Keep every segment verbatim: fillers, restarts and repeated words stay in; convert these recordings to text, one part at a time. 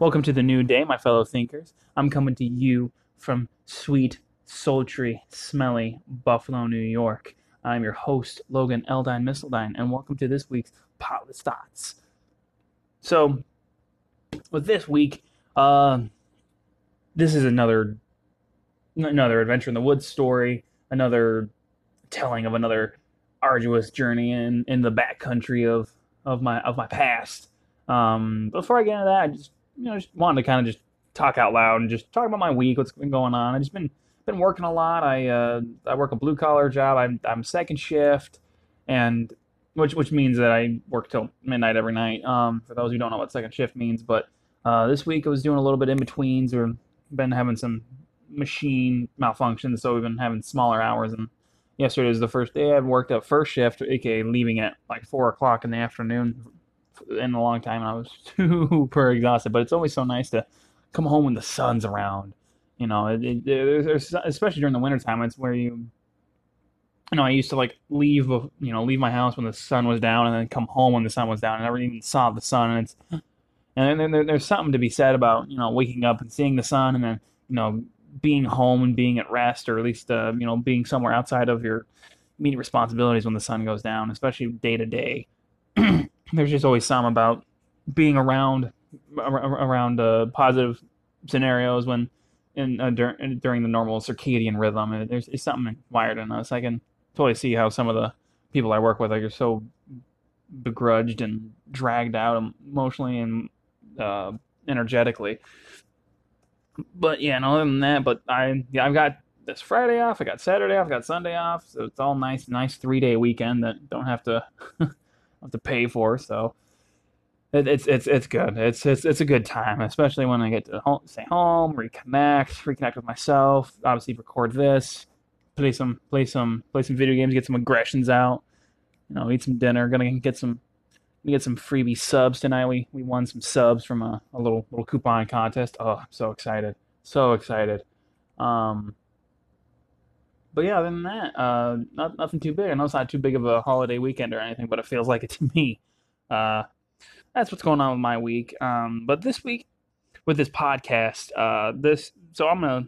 Welcome to the new day, my fellow thinkers. I'm coming to you from sweet, sultry, smelly Buffalo, New York. I'm your host, Logan Eldine Misseldine, and welcome to this week's Pot of Thoughts. So, with this week, uh, this is another another adventure in the woods story, another telling of another arduous journey in, in the backcountry of of my of my past. Um, before I get into that, I just You know, just wanted to kind of just talk out loud and just talk about my week, what's been going on. I've just been been working a lot. I uh, I work a blue collar job. I'm I'm second shift, and which which means that I work till midnight every night. Um, for those who don't know what second shift means, but uh, this week I was doing a little bit in betweens. We've been having some machine malfunctions, so we've been having smaller hours. And yesterday was the first day I've worked at first shift, aka leaving at like four o'clock in the afternoon. In a long time, and I was super exhausted, but it's always so nice to come home when the sun's around, you know, it, it, it, especially during the winter time. It's where you, you know, I used to like leave, you know, leave my house when the sun was down and then come home when the sun was down, and I never even saw the sun. And it's, and then there, there's something to be said about, you know, waking up and seeing the sun and then, you know, being home and being at rest, or at least, uh, you know, being somewhere outside of your immediate responsibilities when the sun goes down, especially day to day. There's just always some about being around around uh, positive scenarios when in uh, dur- during the normal circadian rhythm. There's it's something wired in us. I can totally see how some of the people I work with, like, are so begrudged and dragged out emotionally and uh, energetically. But yeah, and other than that, but I yeah, I've got this Friday off. I got Saturday off. I got Sunday off. So it's all nice, nice three day weekend that don't have to. have to pay for, so it, it's it's it's good. It's it's it's a good time, especially when I get to home, stay home, reconnect, reconnect with myself. Obviously, record this, play some play some play some video games, get some aggressions out. You know, eat some dinner. Gonna get some get some freebie subs tonight. We we won some subs from a, a little little coupon contest. Oh, I'm so excited, so excited. Um, But yeah, other than that, uh, not, nothing too big. I know it's not too big of a holiday weekend or anything, but it feels like it to me. Uh, that's what's going on with my week. Um, but this week, with this podcast, uh, this so I'm gonna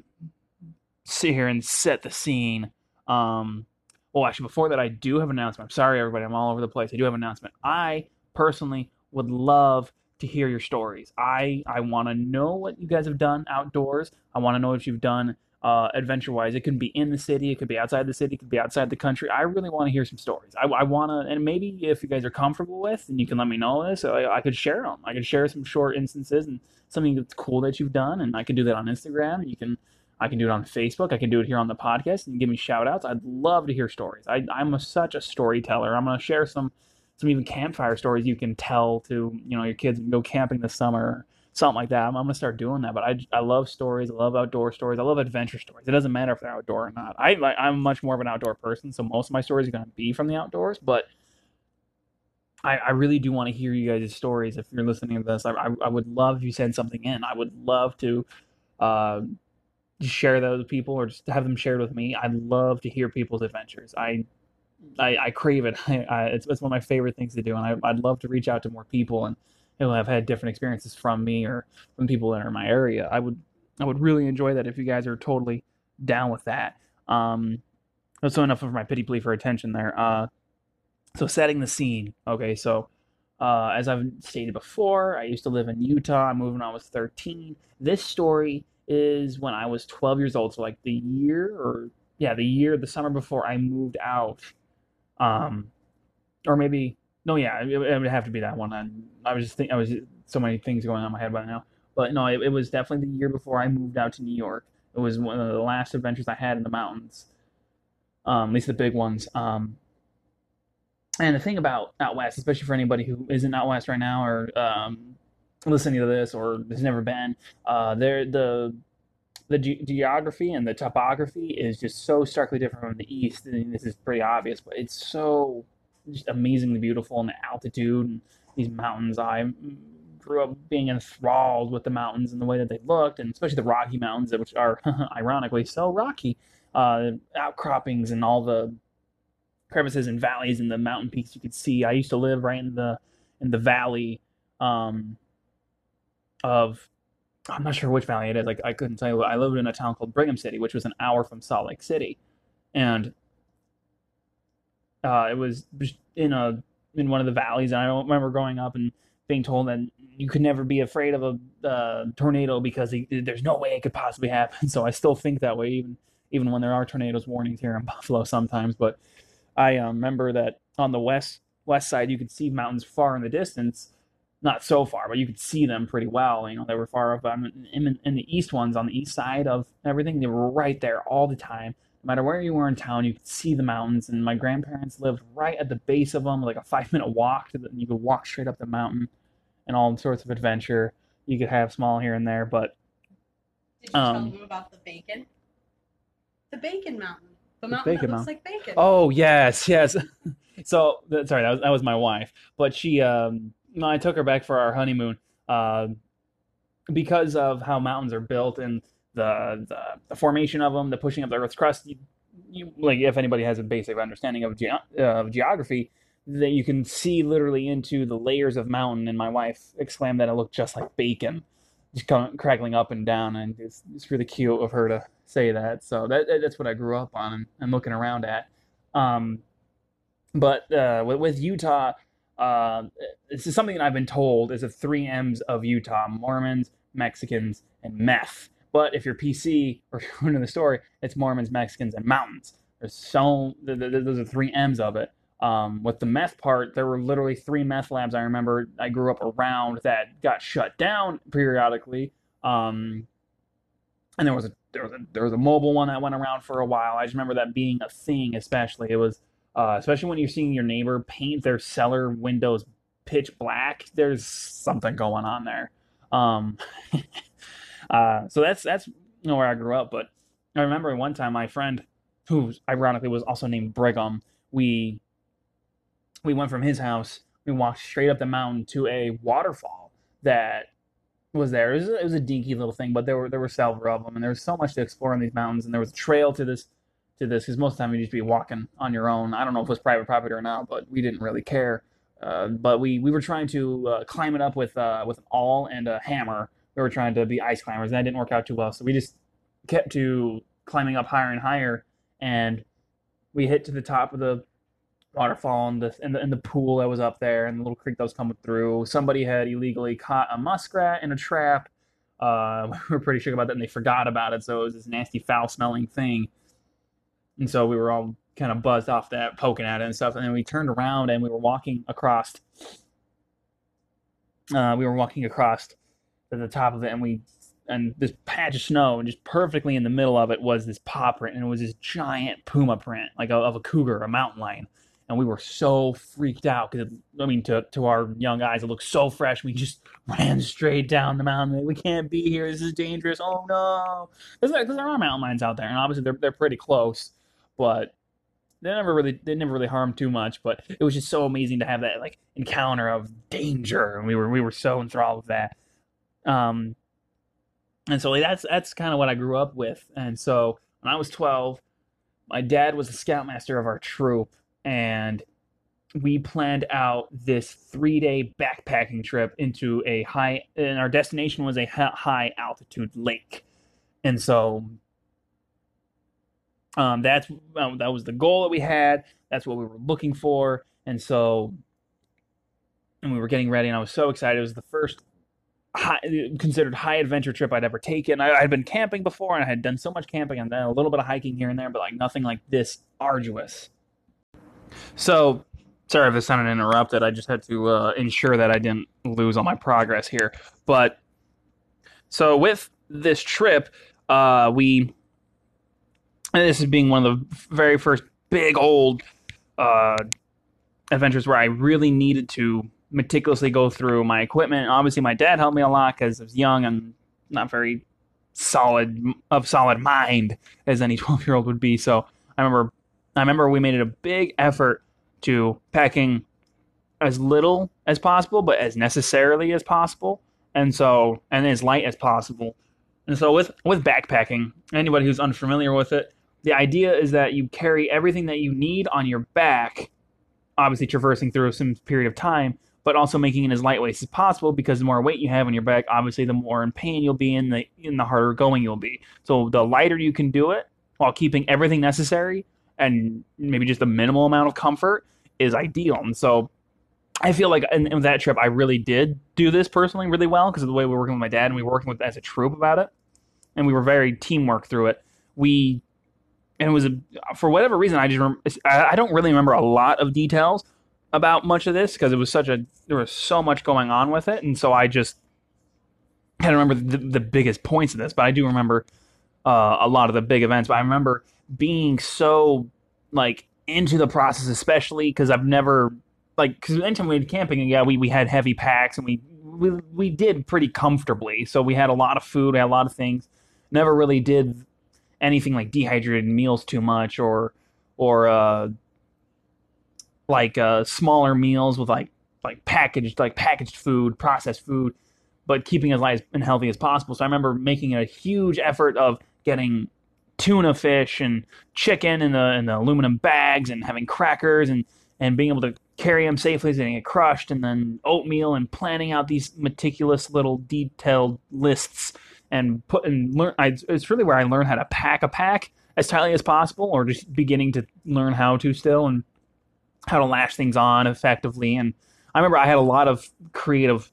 sit here and set the scene. Um, well, actually, before that, I do have an announcement. I'm sorry, everybody, I'm all over the place. I do have an announcement. I personally would love to hear your stories. I I want to know what you guys have done outdoors. I want to know what you've done. Uh, adventure-wise, it could be in the city, it could be outside the city, it could be outside the country. I really want to hear some stories. I, I want to, and maybe if you guys are comfortable with, and you can let me know this, I, I could share them. I could share some short instances and something that's cool that you've done, and I can do that on Instagram. You can, I can do it on Facebook. I can do it here on the podcast, and give me shout-outs. I'd love to hear stories. I, I'm a, such a storyteller. I'm going to share some, some even campfire stories you can tell to, you know, your kids and go camping this summer. Something like that. I'm, I'm going to start doing that, but I, I love stories. I love outdoor stories. I love adventure stories. It doesn't matter if they're outdoor or not. I, like, I'm much more of an outdoor person, so most of my stories are going to be from the outdoors, but I, I really do want to hear you guys' stories. If you're listening to this, I, I, I would love if you send something in. I would love to uh, share those with people or just have them shared with me. I love to hear people's adventures. I I, I crave it. I, I, it's, it's one of my favorite things to do, and I, I'd love to reach out to more people and who have had different experiences from me or from people that are in my area. I would I would really enjoy that if you guys are totally down with that. Um, so enough of my pity plea for attention there. Uh, so setting the scene. Okay, so uh, as I've stated before, I used to live in Utah. I moved when I was thirteen. This story is when I was twelve years old. So like the year or, yeah, the year, the summer before I moved out. Um, or maybe... No, yeah, it would have to be that one. I, I was just think I was so many things going on in my head right now. But no, it, it was definitely the year before I moved out to New York. It was one of the last adventures I had in the mountains, um, at least the big ones. Um, and the thing about out west, especially for anybody who isn't out west right now or um, listening to this or has never been, uh, there the the ge- geography and the topography is just so starkly different from the east. And this is pretty obvious, but it's so just amazingly beautiful, and the altitude and these mountains. I grew up being enthralled with the mountains and the way that they looked, and especially the Rocky Mountains, which are ironically so rocky. Uh, outcroppings and all the crevices and valleys and the mountain peaks you could see. I used to live right in the in the valley um, of I'm not sure which valley it is. Like, I couldn't tell you. I lived in a town called Brigham City, which was an hour from Salt Lake City, and uh, it was in a in one of the valleys. And I don't remember growing up and being told that you could never be afraid of a uh, tornado because it, there's no way it could possibly happen. So I still think that way, even even when there are tornadoes warnings here in Buffalo sometimes. But I uh, remember that on the west west side, you could see mountains far in the distance. Not so far, but you could see them pretty well. You know, they were far up. I'm in, in the east ones on the east side of everything. They were right there all the time. No matter where you were in town, you could see the mountains. And my grandparents lived right at the base of them, like a five-minute walk. To the, you could walk straight up the mountain and all sorts of adventure. You could have small here and there, but... Did you um, tell them about the bacon? The bacon mountain. The, the mountain bacon that looks mountain. like bacon. Oh, yes, yes. So, that, sorry, that was, that was my wife. But she... Um, No, I took her back for our honeymoon uh, because of how mountains are built and the, the the formation of them, the pushing of the Earth's crust. You, you like if anybody has a basic understanding of ge- uh, geography, that you can see literally into the layers of mountain. And my wife exclaimed that it looked just like bacon, just come, crackling up and down. And it's, it's really cute of her to say that. So that that's what I grew up on and, and looking around at. Um, but uh, with, with Utah. Uh, this is something that I've been told is the three M's of Utah: Mormons, Mexicans, and meth. But if you're P C or into the story, it's Mormons, Mexicans, and mountains. There's so th- th- those are three M's of it. Um, with the meth part, there were literally three meth labs. I remember I grew up around that got shut down periodically. Um, and there was a there was a there was a mobile one that went around for a while. I just remember that being a thing, especially it was. Uh, especially when you're seeing your neighbor paint their cellar windows pitch black, there's something going on there. Um, uh, so that's that's you know, where I grew up. But I remember one time my friend, who ironically was also named Brigham, we we went from his house, we walked straight up the mountain to a waterfall that was there. It was, it was a dinky little thing, but there were there were several of them, and there was so much to explore in these mountains, and there was a trail to this. To this because most of the time you'd just be walking on your own. I don't know if it was private property or not, but we didn't really care. Uh, but we, we were trying to uh, climb it up with uh, with an awl and a hammer. We were trying to be ice climbers, and that didn't work out too well. So we just kept to climbing up higher and higher, and we hit to the top of the waterfall and the and the, and the pool that was up there and the little creek that was coming through. Somebody had illegally caught a muskrat in a trap. Uh, we were pretty sure about that, and they forgot about it. So it was this nasty, foul-smelling thing. And so we were all kind of buzzed off that, poking at it and stuff. And then we turned around and we were walking across. Uh, we were walking across to the top of it, and we and this patch of snow, and just perfectly in the middle of it was this paw print, and it was this giant puma print, like a, of a cougar, a mountain lion. And we were so freaked out because, I mean, to to our young eyes, it looked so fresh. We just ran straight down the mountain. Like, we can't be here. This is dangerous. Oh no! Because there are mountain lions out there, and obviously they're they're pretty close. But they never really they never really harmed too much. But it was just so amazing to have that like encounter of danger, and we were we were so enthralled with that. Um, and so like, that's that's kind of what I grew up with. And so when I was twelve, my dad was the scoutmaster of our troop, and we planned out this three-day backpacking trip into a high, and our destination was a high altitude lake. And so. Um, that's um, that was the goal that we had. That's what we were looking for, and so, and we were getting ready, and I was so excited. It was the first high, considered high adventure trip I'd ever taken. I had been camping before, and I had done so much camping, and then a little bit of hiking here and there, but like nothing like this arduous. So, sorry if this sounded interrupted. I just had to uh, ensure that I didn't lose all my progress here. But so with this trip, uh, we. And this is being one of the very first big old uh, adventures where I really needed to meticulously go through my equipment. Obviously, my dad helped me a lot because I was young and not very solid of solid mind as any twelve-year-old would be. So I remember, I remember we made it a big effort to packing as little as possible, but as necessarily as possible, and so and as light as possible. And so with with backpacking, anybody who's unfamiliar with it. The idea is that you carry everything that you need on your back, obviously traversing through some period of time, but also making it as lightweight as possible, because the more weight you have on your back, obviously the more in pain you'll be in, the in the harder going you'll be. So the lighter you can do it while keeping everything necessary and maybe just a minimal amount of comfort is ideal. And so I feel like in, in that trip, I really did do this personally really well because of the way we were working with my dad, and we were working with as a troop about it. And we were very teamwork through it. We, and it was, a, for whatever reason, I just, rem- I, I don't really remember a lot of details about much of this because it was such a, there was so much going on with it. And so I just, I don't remember the, the biggest points of this, but I do remember uh, a lot of the big events. But I remember being so like into the process, especially because I've never, like, because anytime we had camping, yeah, we, we had heavy packs and we, we, we did pretty comfortably. So we had a lot of food, we had a lot of things. Never really did anything like dehydrated meals too much, or or uh, like uh, smaller meals with like like packaged like packaged food, processed food, but keeping as light and healthy as possible. So I remember making a huge effort of getting tuna fish and chicken in the in the aluminum bags, and having crackers and and being able to carry them safely, getting it crushed, and then oatmeal, and planning out these meticulous little detailed lists. And put and learn. I, it's really where I learned how to pack a pack as tightly as possible, or just beginning to learn how to still, and how to lash things on effectively. And I remember I had a lot of creative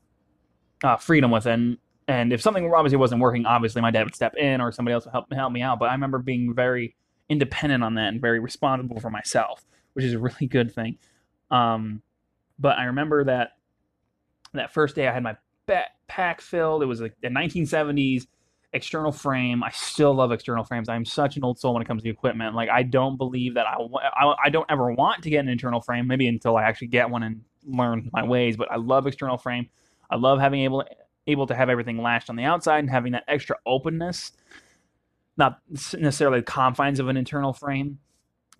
uh, freedom with it. And, and if something obviously wasn't working, obviously my dad would step in, or somebody else would help help me out. But I remember being very independent on that and very responsible for myself, which is a really good thing. Um, but I remember that that first day I had my backpack filled. It was a nineteen seventies external frame. I still love external frames. I'm such an old soul when it comes to equipment. Like, I don't believe that I, w- I, I don't ever want to get an internal frame, maybe until I actually get one and learn my ways. But I love external frame. I love having able to, able to have everything lashed on the outside and having that extra openness, not necessarily the confines of an internal frame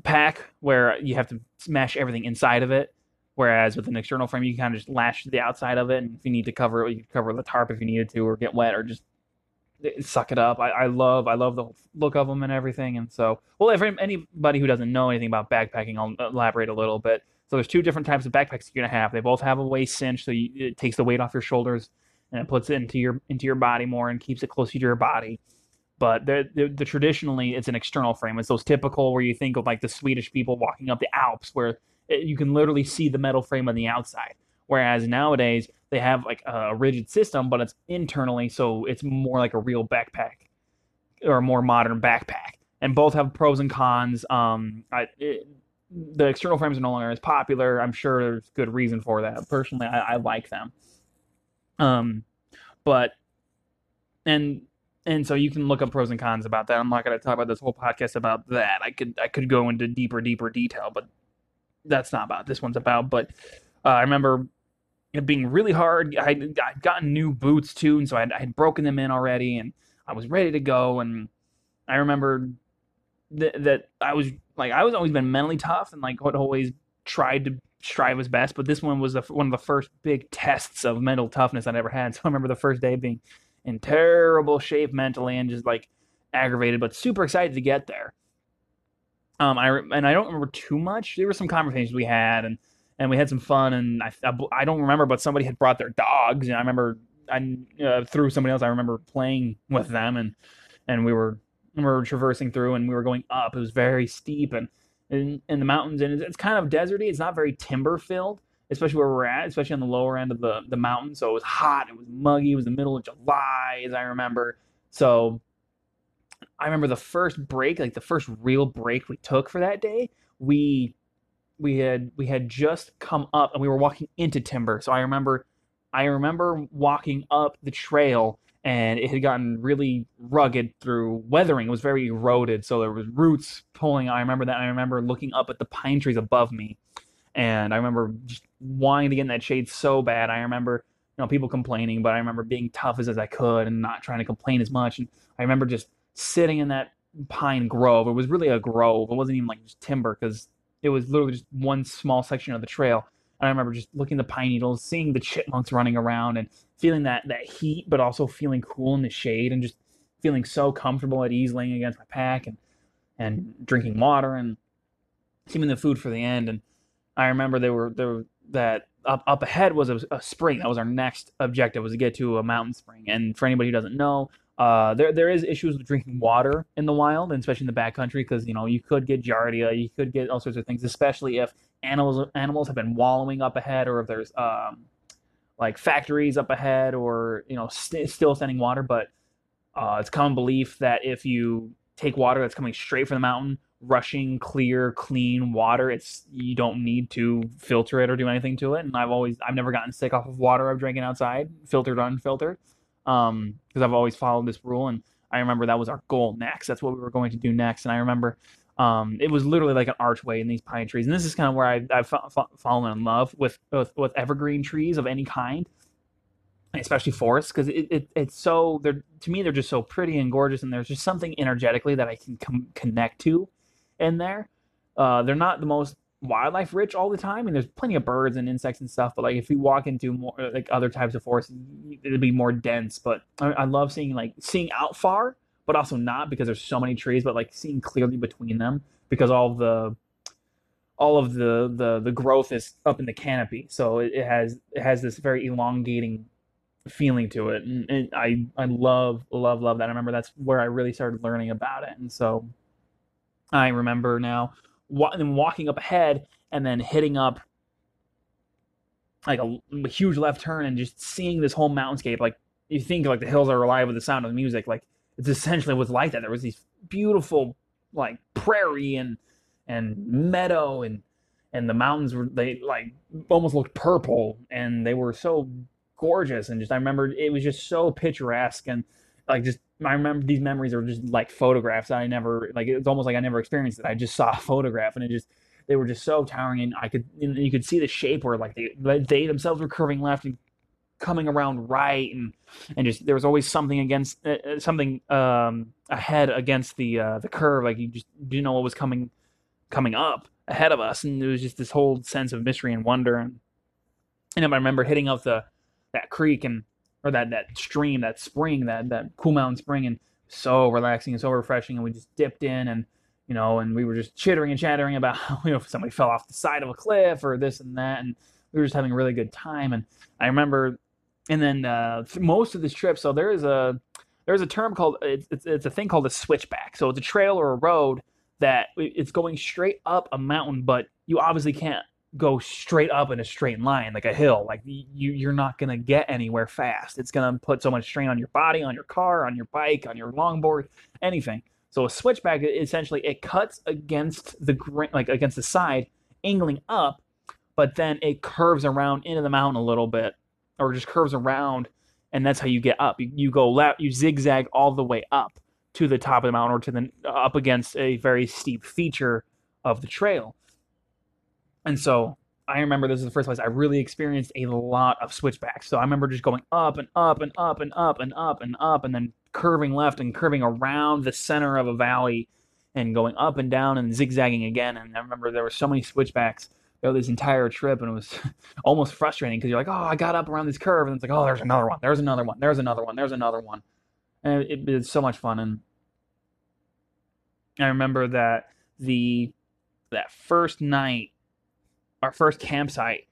pack where you have to smash everything inside of it. Whereas with an external frame, you can kind of just lash the outside of it, and if you need to cover it, you can cover the tarp if you needed to, or get wet, or just suck it up. I, I love, I love the look of them and everything. And so, well, if anybody who doesn't know anything about backpacking, I'll elaborate a little bit. So there's two different types of backpacks you're gonna have. They both have a waist cinch, so you, it takes the weight off your shoulders and it puts it into your into your body more and keeps it closer to your body. But they're, they're, they're traditionally, it's an external frame. It's those typical where you think of like the Swedish people walking up the Alps, where you can literally see the metal frame on the outside. Whereas nowadays they have like a rigid system, but it's internally, so it's more like a real backpack or a more modern backpack. And both have pros and cons. Um, I, it, the external frames are no longer as popular. I'm sure there's good reason for that. Personally, I, I like them. Um, but and and so you can look up pros and cons about that. I'm not going to talk about this whole podcast about that. I could I could go into deeper deeper detail, but that's not about this one's about, but uh, I remember it being really hard. I I'd, I'd gotten new boots too, and so I had broken them in already, and I was ready to go. And I remember th- that I was like, I was always been mentally tough, and like, what always tried to strive his best. But this one was the, one of the first big tests of mental toughness I'd ever had. So I remember the first day being in terrible shape mentally and just like aggravated, but super excited to get there. Um, I and I don't remember too much. There were some conversations we had, and, and we had some fun. And I, I, I don't remember, but somebody had brought their dogs, and I remember I uh, through somebody else. I remember playing with them, and and we were we were traversing through, and we were going up. It was very steep, and in the mountains, and it's, it's kind of deserty. It's not very timber filled, especially where we're at, especially on the lower end of the the mountain. So it was hot. It was muggy. It was the middle of July, as I remember. So I remember the first break, like the first real break we took for that day, we we had we had just come up and we were walking into timber. So I remember I remember walking up the trail, and it had gotten really rugged through weathering. It was very eroded, so there was roots pulling. I remember that. I remember looking up at the pine trees above me, and I remember just wanting to get in that shade so bad. I remember, you know, people complaining, but I remember being tough as, as I could and not trying to complain as much. And I remember just sitting in that pine grove. It was really a grove. It wasn't even like just timber, because it was literally just one small section of the trail. And I remember just looking at the pine needles, seeing the chipmunks running around, and feeling that that heat, but also feeling cool in the shade, and just feeling so comfortable at ease laying against my pack, and and drinking water, and keeping the food for the end. And I remember there were there that up, up ahead was a, a spring. That was our next objective, was to get to a mountain spring. And for anybody who doesn't know, uh, there there is issues with drinking water in the wild, and especially in the backcountry, because, you know, you could get Giardia, you could get all sorts of things, especially if animals animals have been wallowing up ahead, or if there's um like factories up ahead, or, you know, st- still sending water. But uh, it's common belief that if you take water that's coming straight from the mountain, rushing, clear, clean water, it's you don't need to filter it or do anything to it. And I've always I've never gotten sick off of water I've drinking outside, filtered or unfiltered, um, because I've always followed this rule. And I remember that was our goal next. That's what we were going to do next. And I remember um, it was literally like an archway in these pine trees. And this is kind of where I, I've f- f- fallen in love with, with with evergreen trees of any kind, especially forests, because it, it it's so they're to me they're just so pretty and gorgeous, and there's just something energetically that I can com- connect to. In there, uh, they're not the most wildlife rich all the time, and there's plenty of birds and insects and stuff. But like if you walk into more like other types of forests, it'll be more dense. But I, I love seeing like seeing out far, but also not, because there's so many trees. But like seeing clearly between them, because all of the all of the the, the growth is up in the canopy, so it, it has it has this very elongating feeling to it, and, and I I love love love that. I remember that's where I really started learning about it, and so. I remember now wa- and walking up ahead and then hitting up like a, a huge left turn and just seeing this whole mountainscape. Like you think like the hills are alive with the sound of the music. Like it's essentially was like that. There was these beautiful like prairie and, and meadow and, and the mountains were, they like almost looked purple and they were so gorgeous. And just, I remember it was just so picturesque and like just, I remember these memories are just like photographs that I never, like, it's almost like I never experienced it. I just saw a photograph and it just, they were just so towering. And I could, and you could see the shape where like they, they themselves were curving left and coming around right. And, and just, there was always something against uh, something, um, ahead against the, uh, the curve. Like you just didn't know what was coming, coming up ahead of us. And it was just this whole sense of mystery and wonder. And, and I remember hitting up the, that creek and, or that, that stream, that spring, that, that cool mountain spring, and so relaxing and so refreshing. And we just dipped in and, you know, and we were just chittering and chattering about how, you know, if somebody fell off the side of a cliff or this and that. And we were just having a really good time. And I remember, and then uh, most of this trip, so there is a, there's a term called, it's, it's, it's a thing called a switchback. So it's a trail or a road that it's going straight up a mountain, but you obviously can't go straight up in a straight line like a hill. Like you you're not gonna get anywhere fast. It's gonna put so much strain on your body, on your car, on your bike, on your longboard, anything. So a switchback, essentially it cuts against the like against the side, angling up, but then it curves around into the mountain a little bit, or just curves around, and that's how you get up. You, you go left, you zigzag all the way up to the top of the mountain, or to the up against a very steep feature of the trail. And so I remember this is the first place I really experienced a lot of switchbacks. So I remember just going up and up and up and up and up and up and then curving left and curving around the center of a valley and going up and down and zigzagging again. And I remember there were so many switchbacks you know, this entire trip, and it was almost frustrating because you're like, oh, I got up around this curve. And it's like, oh, there's another one. There's another one. There's another one. There's another one. And it, it, it's so much fun. And I remember that the that first night, our first campsite,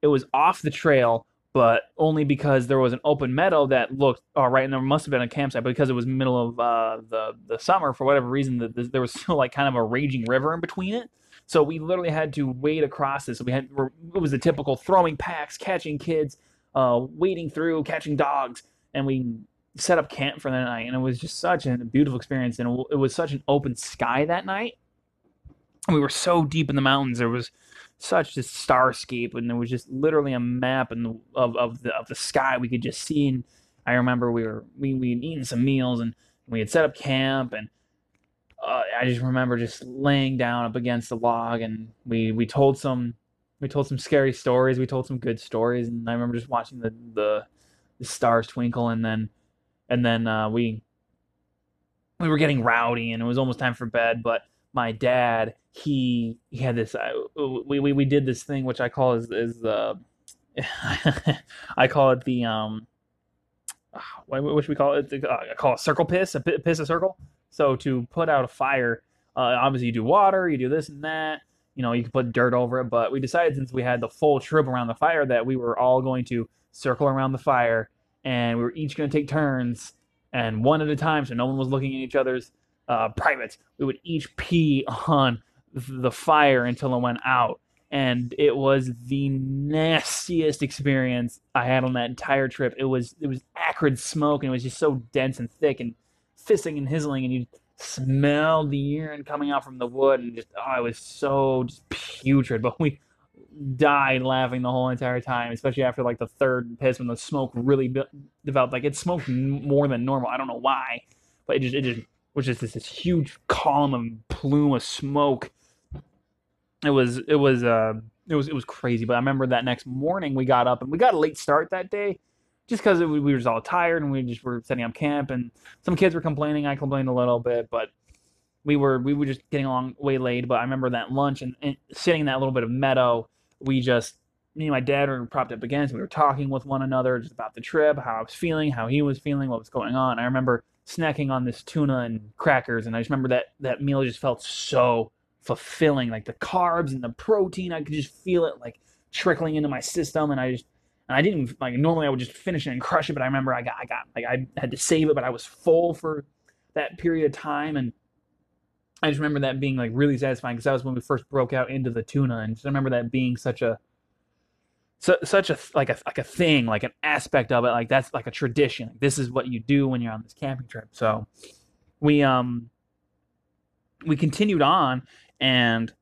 it was off the trail, but only because there was an open meadow that looked all right, and there must have been a campsite, but because it was middle of uh, the the summer, for whatever reason, the, the, there was still like kind of a raging river in between it. So we literally had to wade across this. We had we're, it was the typical throwing packs, catching kids, uh, wading through, catching dogs, and we set up camp for that night. And it was just such a beautiful experience, and it, it was such an open sky that night. We were so deep in the mountains. There was such this starscape, and there was just literally a map and the, of of the of the sky we could just see. And I remember we were we we had eaten some meals and we had set up camp, and uh, I just remember just laying down up against a log, and we, we told some we told some scary stories, we told some good stories, and I remember just watching the the, the stars twinkle, and then and then uh, we we were getting rowdy, and it was almost time for bed, but. My dad, he he had this. I, we we we did this thing which I call is is uh, I call it the um. What, what should we call it? Uh, I call it circle piss, a piss a circle. So to put out a fire, uh, obviously you do water, you do this and that, you know, you could put dirt over it. But we decided, since we had the full troop around the fire, that we were all going to circle around the fire, and we were each going to take turns, and one at a time, so no one was looking at each other's uh, privates. We would each pee on the fire until it went out. And it was the nastiest experience I had on that entire trip. It was it was acrid smoke, and it was just so dense and thick and hissing and hizzling, and you smelled the urine coming out from the wood, and just, oh, it was so just putrid. But we died laughing the whole entire time, especially after like the third piss, when the smoke really de- developed. Like, it smoked more than normal. I don't know why, but it just it just was just this, this huge column of plume of smoke. It was it was uh it was it was crazy. But I remember that next morning we got up, and we got a late start that day, just because we were just all tired, and we just were setting up camp. And some kids were complaining. I complained a little bit, but we were we were just getting along way late. But I remember that lunch, and, and sitting in that little bit of meadow, we just me and my dad were propped up against. So we were talking with one another just about the trip, how I was feeling, how he was feeling, what was going on. I remember snacking on this tuna and crackers, and I just remember that that meal just felt so fulfilling, like the carbs and the protein. I could just feel it like trickling into my system, and I just and I didn't like normally I would just finish it and crush it, but I remember I got I got like I had to save it, but I was full for that period of time, and I just remember that being like really satisfying, because that was when we first broke out into the tuna, and just I remember that being such a su- such a like a like a thing, like an aspect of it, like that's like a tradition. Like, this is what you do when you're on this camping trip. So we um we continued on. And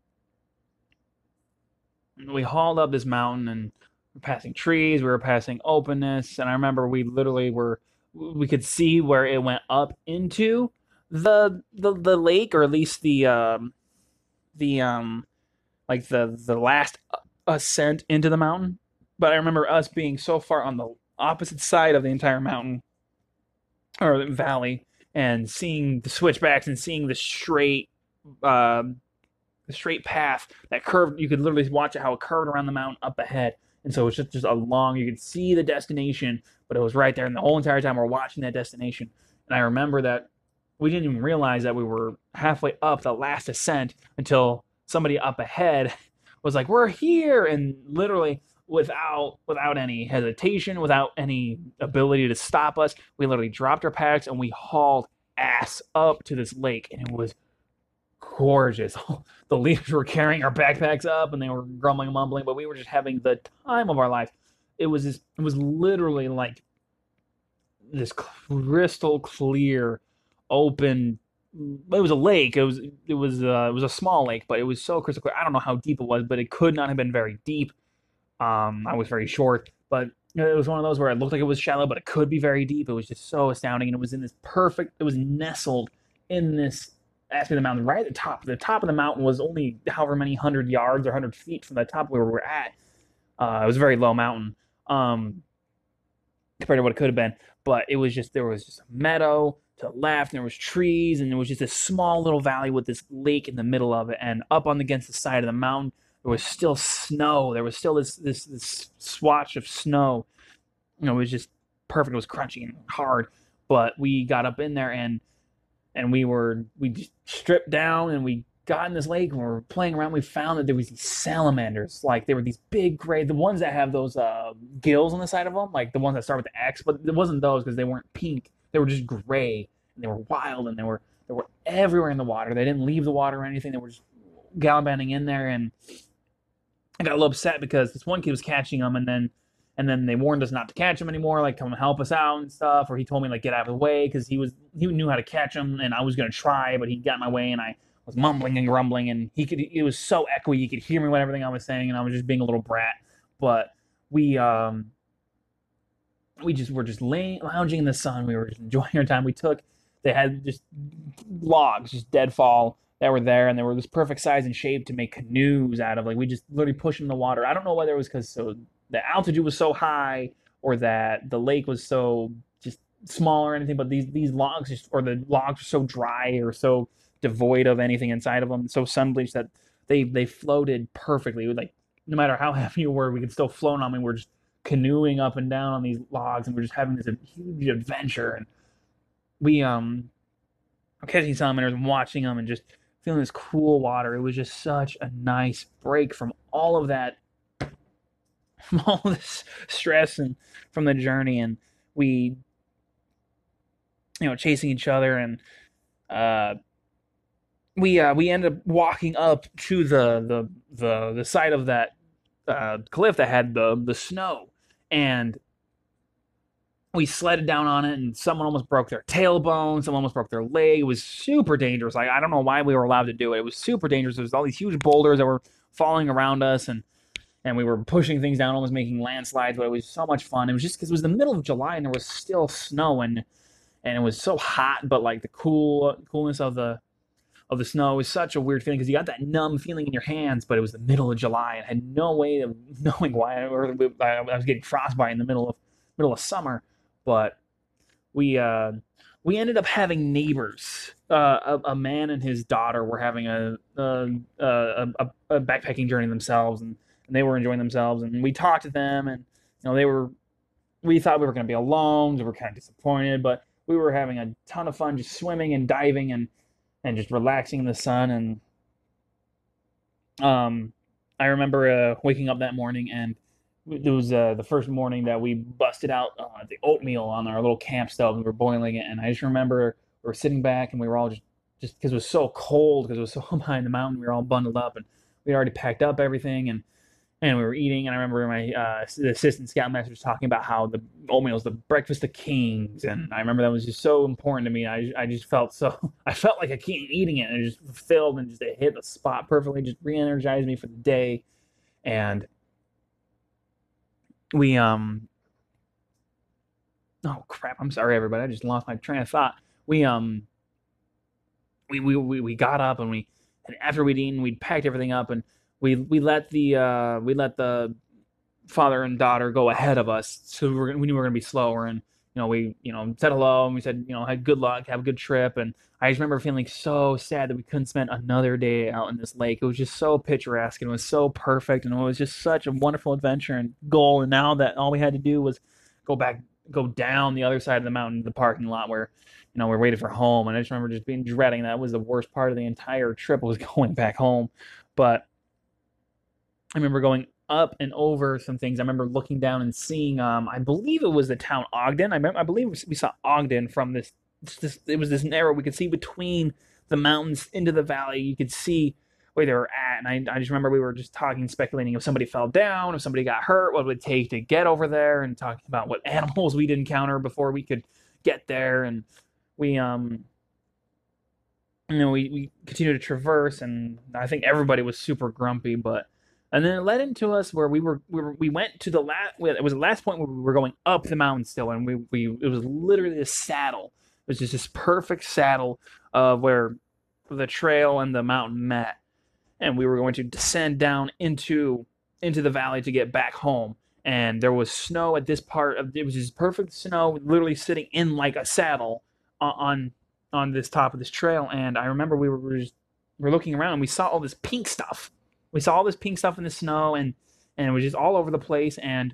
we hauled up this mountain, and we're passing trees, we were passing openness, and I remember we literally were, we could see where it went up into the the, the lake, or at least the um, the um, like the the last ascent into the mountain. But I remember us being so far on the opposite side of the entire mountain or valley, and seeing the switchbacks and seeing the straight. Uh, The straight path that curved. You could literally watch it, how it curved around the mountain up ahead, and so it was just, just a long, you could see the destination, but it was right there, and the whole entire time we're watching that destination. And I remember that we didn't even realize that we were halfway up the last ascent until somebody up ahead was like, "We're here," and literally without without any hesitation, without any ability to stop us, we literally dropped our packs and we hauled ass up to this lake, and it was gorgeous. The leaders were carrying our backpacks up, and they were grumbling and mumbling, but we were just having the time of our life. It was this, it was literally like this crystal clear, open. It was a lake. It was it was uh, it was a small lake, but it was so crystal clear. I don't know how deep it was, but it could not have been very deep. Um, I was very short, but it was one of those where it looked like it was shallow, but it could be very deep. It was just so astounding, and it was in this perfect. It was nestled in this. Asked me the mountain right at the top. The top of the mountain was only however many hundred yards or hundred feet from the top where we were at. Uh, it was a very low mountain um, compared to what it could have been. But it was just, there was just a meadow to the left, and there was trees, and there was just this small little valley with this lake in the middle of it. And up on against the side of the mountain, there was still snow. There was still this this, this swatch of snow. You know, it was just perfect. It was crunchy and hard. But we got up in there, and And we were, we just stripped down, and we got in this lake, and we were playing around. We found that there was these salamanders. Like, they were these big gray, the ones that have those uh, gills on the side of them, like the ones that start with the X, but it wasn't those, because they weren't pink. They were just gray, and they were wild, and they were they were everywhere in the water. They didn't leave the water or anything. They were just gallivanting in there, and I got a little upset because this one kid was catching them, and then And then they warned us not to catch him anymore, like come help us out and stuff. Or he told me like get out of the way, because he was he knew how to catch him, and I was gonna try, but he got in my way, and I was mumbling and grumbling, and he could it was so echoey, he could hear me with everything I was saying, and I was just being a little brat. But we um we just were just laying lounging in the sun. We were just enjoying our time. We took they had just logs, just deadfall that were there, and they were this perfect size and shape to make canoes out of. Like we just literally pushed in the water. I don't know whether it was because so. the altitude was so high, or that the lake was so just small or anything, but these these logs just, or the logs were so dry or so devoid of anything inside of them, so sun bleached, that they they floated perfectly. Like no matter how heavy you were, we could still float on them. We were just canoeing up and down on these logs, and we we're just having this huge adventure. And we um, catching salamanders and watching them, and just feeling this cool water. It was just such a nice break from all of that, from all this stress and from the journey. And we, you know, chasing each other, and uh, we uh, we ended up walking up to the the the, the side of that uh, cliff that had the the snow, and we sledded down on it, and someone almost broke their tailbone. Someone almost broke their leg. It was super dangerous. Like, I don't know why we were allowed to do it. It was super dangerous. There was all these huge boulders that were falling around us, and and we were pushing things down, almost making landslides. But it was so much fun. It was just because it was the middle of July, and there was still snow, and and it was so hot. But like the cool coolness of the of the snow was such a weird feeling, because you got that numb feeling in your hands. But it was the middle of July, and I had no way of knowing why I, or I was getting frostbite in the middle of middle of summer. But we uh, we ended up having neighbors. Uh, a, a man and his daughter were having a a, a, a backpacking journey themselves, and, and they were enjoying themselves. And we talked to them, and you know they were. We thought we were going to be alone. So we were kind of disappointed, but we were having a ton of fun, just swimming and diving, and and just relaxing in the sun. And um, I remember uh, waking up that morning, and it was uh, the first morning that we busted out uh, the oatmeal on our little camp stove, and we were boiling it. And I just remember we were sitting back, and we were all just, just because it was so cold, because it was so high in the mountain, we were all bundled up, and we had already packed up everything, and, and we were eating. And I remember my uh, the assistant scoutmaster was talking about how the oatmeal is the breakfast of kings. And I remember that was just so important to me. I, I just felt so, I felt like a king eating it, and it just filled, and just it hit the spot perfectly, just re-energized me for the day. And We, um, oh crap, I'm sorry, everybody. I just lost my train of thought. We, um, we, we, we, we got up, and we, and after we'd eaten, we'd packed everything up, and we, we let the, uh, we let the father and daughter go ahead of us. So we, were, we knew we were going to be slower. And, you know, we, you know, said hello, and we said, you know, had good luck, have a good trip. And I just remember feeling so sad that we couldn't spend another day out in this lake. It was just so picturesque, and it was so perfect, and it was just such a wonderful adventure and goal. And now that all we had to do was go back, go down the other side of the mountain to the parking lot where, you know, we waited for home. And I just remember just being dreading that was the worst part of the entire trip, was going back home. But I remember going up and over some things. I remember looking down and seeing, um, I believe it was the town Ogden. I remember, I believe we saw Ogden from this, this, it was this narrow, we could see between the mountains into the valley. You could see where they were at. And I, I just remember we were just talking, speculating if somebody fell down, if somebody got hurt, what it would take to get over there, and talking about what animals we'd encounter before we could get there. And we, um, you know, we, we continued to traverse, and I think everybody was super grumpy, but and then it led into us where we were, we, were, we went to the last, it was the last point where we were going up the mountain still. And we, we, it was literally a saddle. It was just this perfect saddle of where the trail and the mountain met. And we were going to descend down into, into the valley to get back home. And there was snow at this part of, it was just perfect snow, literally sitting in like a saddle on, on this top of this trail. And I remember we were, we were just, we were looking around, and we saw all this pink stuff. We saw all this pink stuff in the snow, and, and it was just all over the place. And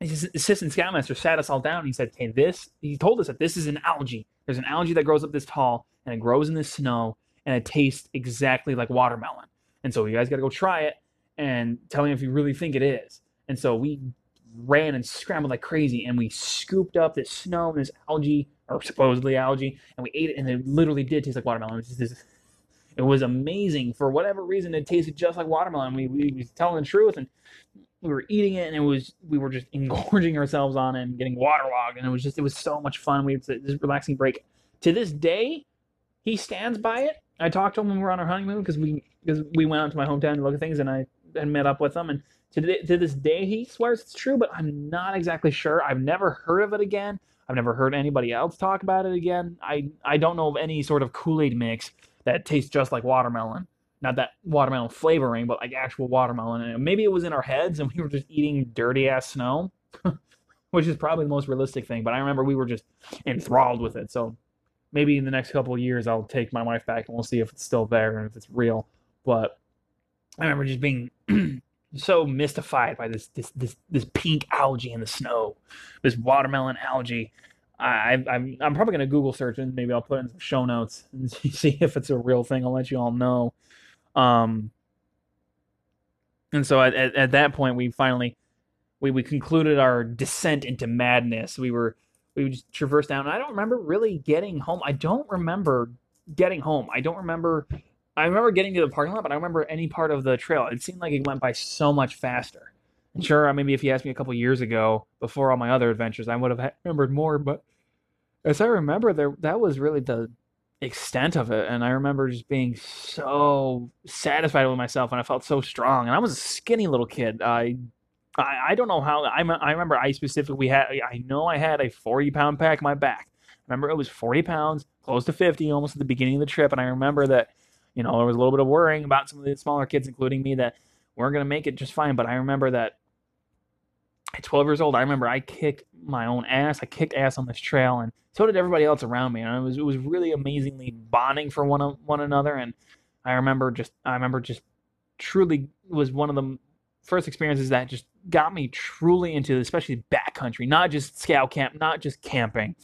his assistant scoutmaster sat us all down, and he said, hey, this, he told us that this is an algae. There's an algae that grows up this tall, and it grows in the snow, and it tastes exactly like watermelon. And so you guys got to go try it and tell me if you really think it is. And so we ran and scrambled like crazy, and we scooped up this snow and this algae, or supposedly algae, and we ate it, and it literally did taste like watermelon. It was just this, it was amazing. For whatever reason, it tasted just like watermelon. We, we was telling the truth, and we were eating it, and it was, we were just engorging ourselves on it and getting waterlogged. And it was just, it was so much fun. We had this relaxing break. To this day, he stands by it. I talked to him when we were on our honeymoon, because we, because we went out to my hometown to look at things, and I and met up with him. And to, th- to this day, he swears it's true, but I'm not exactly sure. I've never heard of it again. I've never heard anybody else talk about it again. I, I don't know of any sort of Kool-Aid mix that tastes just like watermelon. Not that watermelon flavoring, but like actual watermelon. And maybe it was in our heads, and we were just eating dirty-ass snow, which is probably the most realistic thing. But I remember we were just enthralled with it. So maybe in the next couple of years, I'll take my wife back, and we'll see if it's still there and if it's real. But I remember just being so mystified by this, this, this, this pink algae in the snow, this watermelon algae. I, I'm I'm probably going to Google search it. Maybe I'll put it in some show notes and see if it's a real thing. I'll let you all know. Um, and so at, at, at that point, we finally we, we concluded our descent into madness. We were we just traversed down. And I don't remember really getting home. I don't remember getting home. I don't remember. I remember getting to the parking lot, but I don't remember any part of the trail. It seemed like it went by so much faster. And sure, I maybe if you asked me a couple years ago, before all my other adventures, I would have remembered more. But as I remember, there that was really the extent of it. And I remember just being so satisfied with myself, and I felt so strong. And I was a skinny little kid. I I, I don't know how. I I remember I specifically had. I know I had a forty pound pack on my back. I remember it was forty pounds, close to fifty, almost at the beginning of the trip. And I remember that, you know, there was a little bit of worrying about some of the smaller kids, including me, that weren't going to make it just fine. But I remember that at twelve years old, I remember I kicked my own ass. I kicked ass on this trail, and so did everybody else around me. And it was it was really amazingly bonding for one one another. And I remember just I remember just truly was one of the first experiences that just got me truly into, especially backcountry, not just scout camp, not just camping,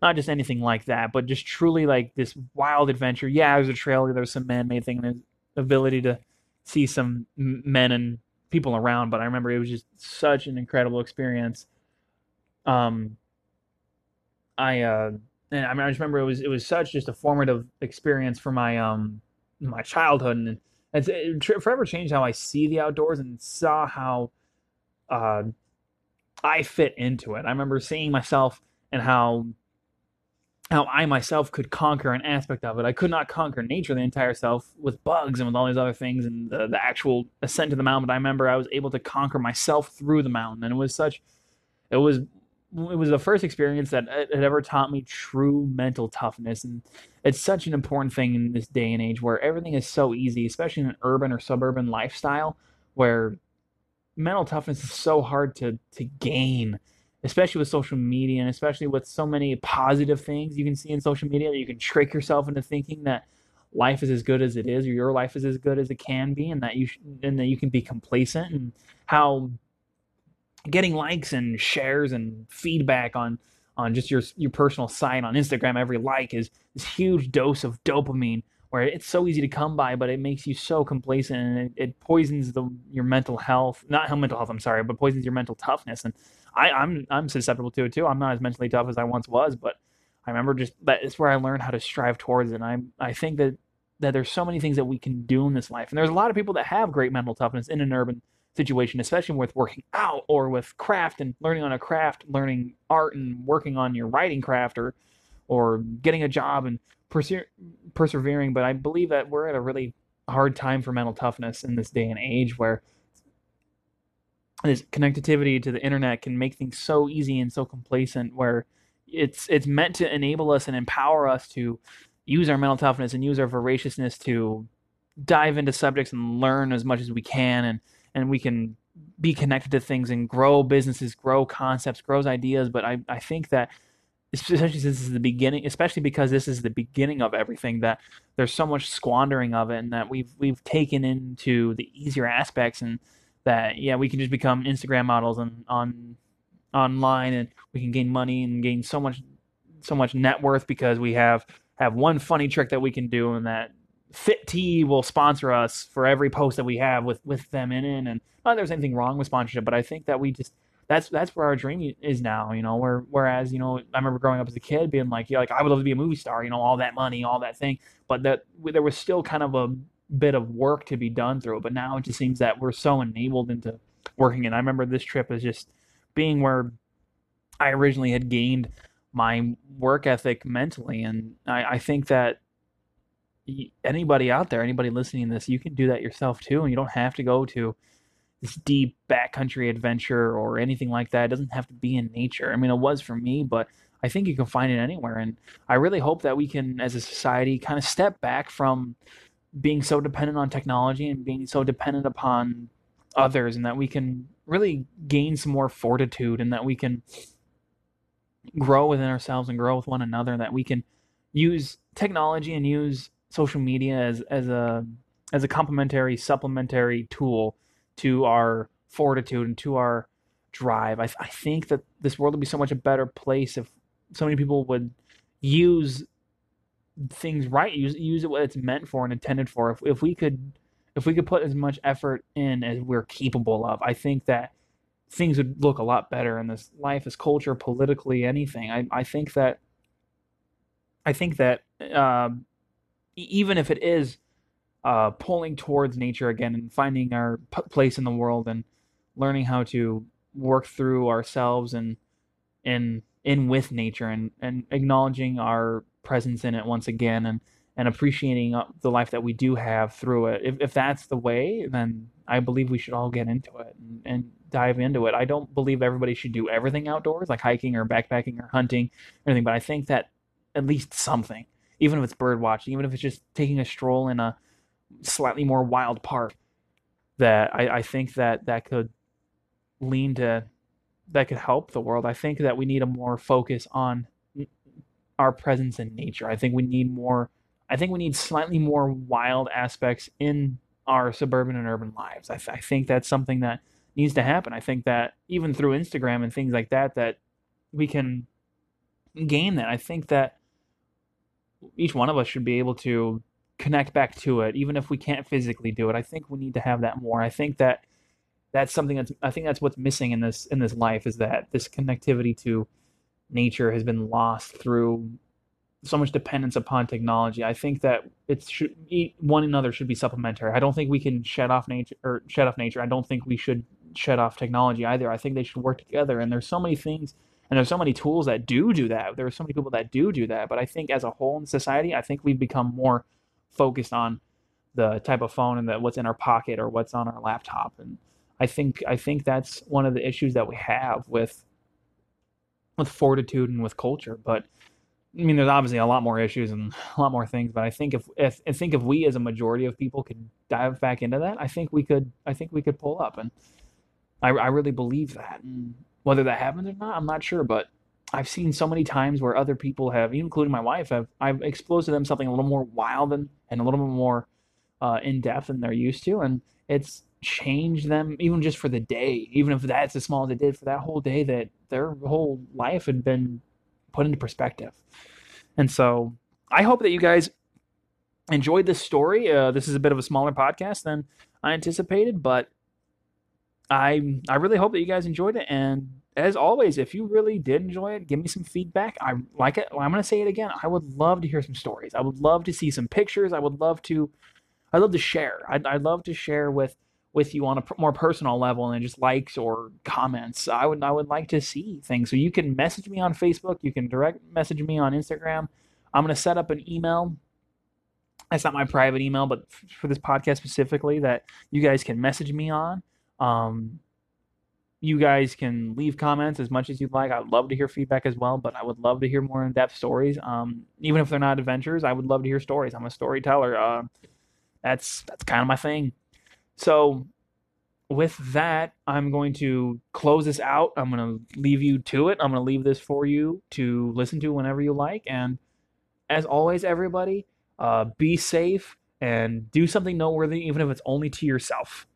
not just anything like that, but just truly like this wild adventure. Yeah, there's a trail. There was some man-made thing, and the ability to see some men and people around, but I remember it was just such an incredible experience. Um, I uh, and I, mean, I just remember it was it was such just a formative experience for my um my childhood, and it's, it forever changed how I see the outdoors and saw how uh I fit into it. I remember seeing myself and how how I myself could conquer an aspect of it. I could not conquer nature, the entire self, with bugs and with all these other things and the, the actual ascent to the mountain. But I remember I was able to conquer myself through the mountain. And it was such, it was, it was the first experience that had ever taught me true mental toughness. And it's such an important thing in this day and age where everything is so easy, especially in an urban or suburban lifestyle where mental toughness is so hard to, to gain, especially with social media and especially with so many positive things you can see in social media that you can trick yourself into thinking that life is as good as it is, or your life is as good as it can be, and that you sh- and that you can be complacent, and how getting likes and shares and feedback on, on just your, your personal site on Instagram, every like is this huge dose of dopamine where it's so easy to come by, but it makes you so complacent, and it, it poisons the, your mental health, not mental health, I'm sorry, but poisons your mental toughness. And I, I'm I'm susceptible to it too. I'm not as mentally tough as I once was, but I remember just that is where I learned how to strive towards it. And I I think that, that there's so many things that we can do in this life. And there's a lot of people that have great mental toughness in an urban situation, especially with working out or with craft and learning on a craft, learning art and working on your writing craft or or getting a job and perse- persevering. But I believe that we're at a really hard time for mental toughness in this day and age where this connectivity to the internet can make things so easy and so complacent, where it's it's meant to enable us and empower us to use our mental toughness and use our voraciousness to dive into subjects and learn as much as we can, and and we can be connected to things and grow businesses, grow concepts, grow ideas. But I, I think that especially since this is the beginning, especially because this is the beginning of everything, that there's so much squandering of it, and that we've we've taken into the easier aspects, and that, yeah, we can just become Instagram models and on online, and we can gain money and gain so much so much net worth because we have have one funny trick that we can do, and that Fit Tea will sponsor us for every post that we have with, with them in it. And not that there's anything wrong with sponsorship, but I think that we just that's that's where our dream is now, you know. Where whereas, you know, I remember growing up as a kid being like, yeah, like I would love to be a movie star, you know, all that money, all that thing. But that there was still kind of a bit of work to be done through it, but now it just seems that we're so enabled into working. And I remember this trip as just being where I originally had gained my work ethic mentally, and I, I think that anybody out there, anybody listening to this, you can do that yourself too, and you don't have to go to this deep backcountry adventure or anything like that. It doesn't have to be in nature. I mean, it was for me, but I think you can find it anywhere, and I really hope that we can, as a society, kind of step back from being so dependent on technology and being so dependent upon others, and that we can really gain some more fortitude, and that we can grow within ourselves and grow with one another, and that we can use technology and use social media as, as a, as a complementary, supplementary tool to our fortitude and to our drive. I, I think that this world would be so much a better place if so many people would use things right, use use it what it's meant for and intended for. If if we could if we could put as much effort in as we're capable of, I think that things would look a lot better in this life, this culture, politically, anything. I I think that I think that um, even if it is uh, pulling towards nature again and finding our p- place in the world and learning how to work through ourselves and and in with nature and, and acknowledging our presence in it once again and, and appreciating the life that we do have through it. If if that's the way, then I believe we should all get into it and, and dive into it. I don't believe everybody should do everything outdoors, like hiking or backpacking or hunting or anything, but I think that at least something, even if it's bird watching, even if it's just taking a stroll in a slightly more wild park, that I, I think that that could lean to, that could help the world. I think that we need a more focus on our presence in nature. I think we need more, I think we need slightly more wild aspects in our suburban and urban lives. I, th- I think that's something that needs to happen. I think that even through Instagram and things like that, that we can gain that. I think that each one of us should be able to connect back to it, even if we can't physically do it. I think we need to have that more. I think that that's something that's, I think that's what's missing in this, in this life, is that this connectivity to nature has been lost through so much dependence upon technology. I think that it should, one another should be supplementary. I don't think we can shut off nature or shut off nature. I don't think we should shut off technology either. I think they should work together. And there's so many things and there's so many tools that do do that. There are so many people that do do that. But I think as a whole in society, I think we've become more focused on the type of phone and the, what's in our pocket or what's on our laptop. And I think I think that's one of the issues that we have with with fortitude and with culture. But I mean, there's obviously a lot more issues and a lot more things. But I think if, if I think if we as a majority of people could dive back into that, I think we could I think we could pull up. And I, I really believe that. And whether that happens or not, I'm not sure. But I've seen so many times where other people have, including my wife, have I've exposed to them something a little more wild and, and a little bit more uh, in depth than they're used to, and it's change them, even just for the day, even if that's as small as it did, for that whole day, that their whole life had been put into perspective. And so I hope that you guys enjoyed this story. Uh, this is a bit of a smaller podcast than I anticipated, but I I really hope that you guys enjoyed it. And as always, if you really did enjoy it, give me some feedback. I like it. I'm going to say it again. I would love to hear some stories. I would love to see some pictures. I would love to, I'd love to share. I'd, I'd love to share with with you on a more personal level than just likes or comments. I would I would like to see things. So you can message me on Facebook. You can direct message me on Instagram. I'm going to set up an email. That's not my private email, but for this podcast specifically, that you guys can message me on. Um, you guys can leave comments as much as you'd like. I'd love to hear feedback as well, but I would love to hear more in-depth stories. Um, even if they're not adventures, I would love to hear stories. I'm a storyteller. Uh, that's that's kind of my thing. So with that, I'm going to close this out. I'm going to leave you to it. I'm going to leave this for you to listen to whenever you like. And as always, everybody, uh, be safe and do something noteworthy, even if it's only to yourself.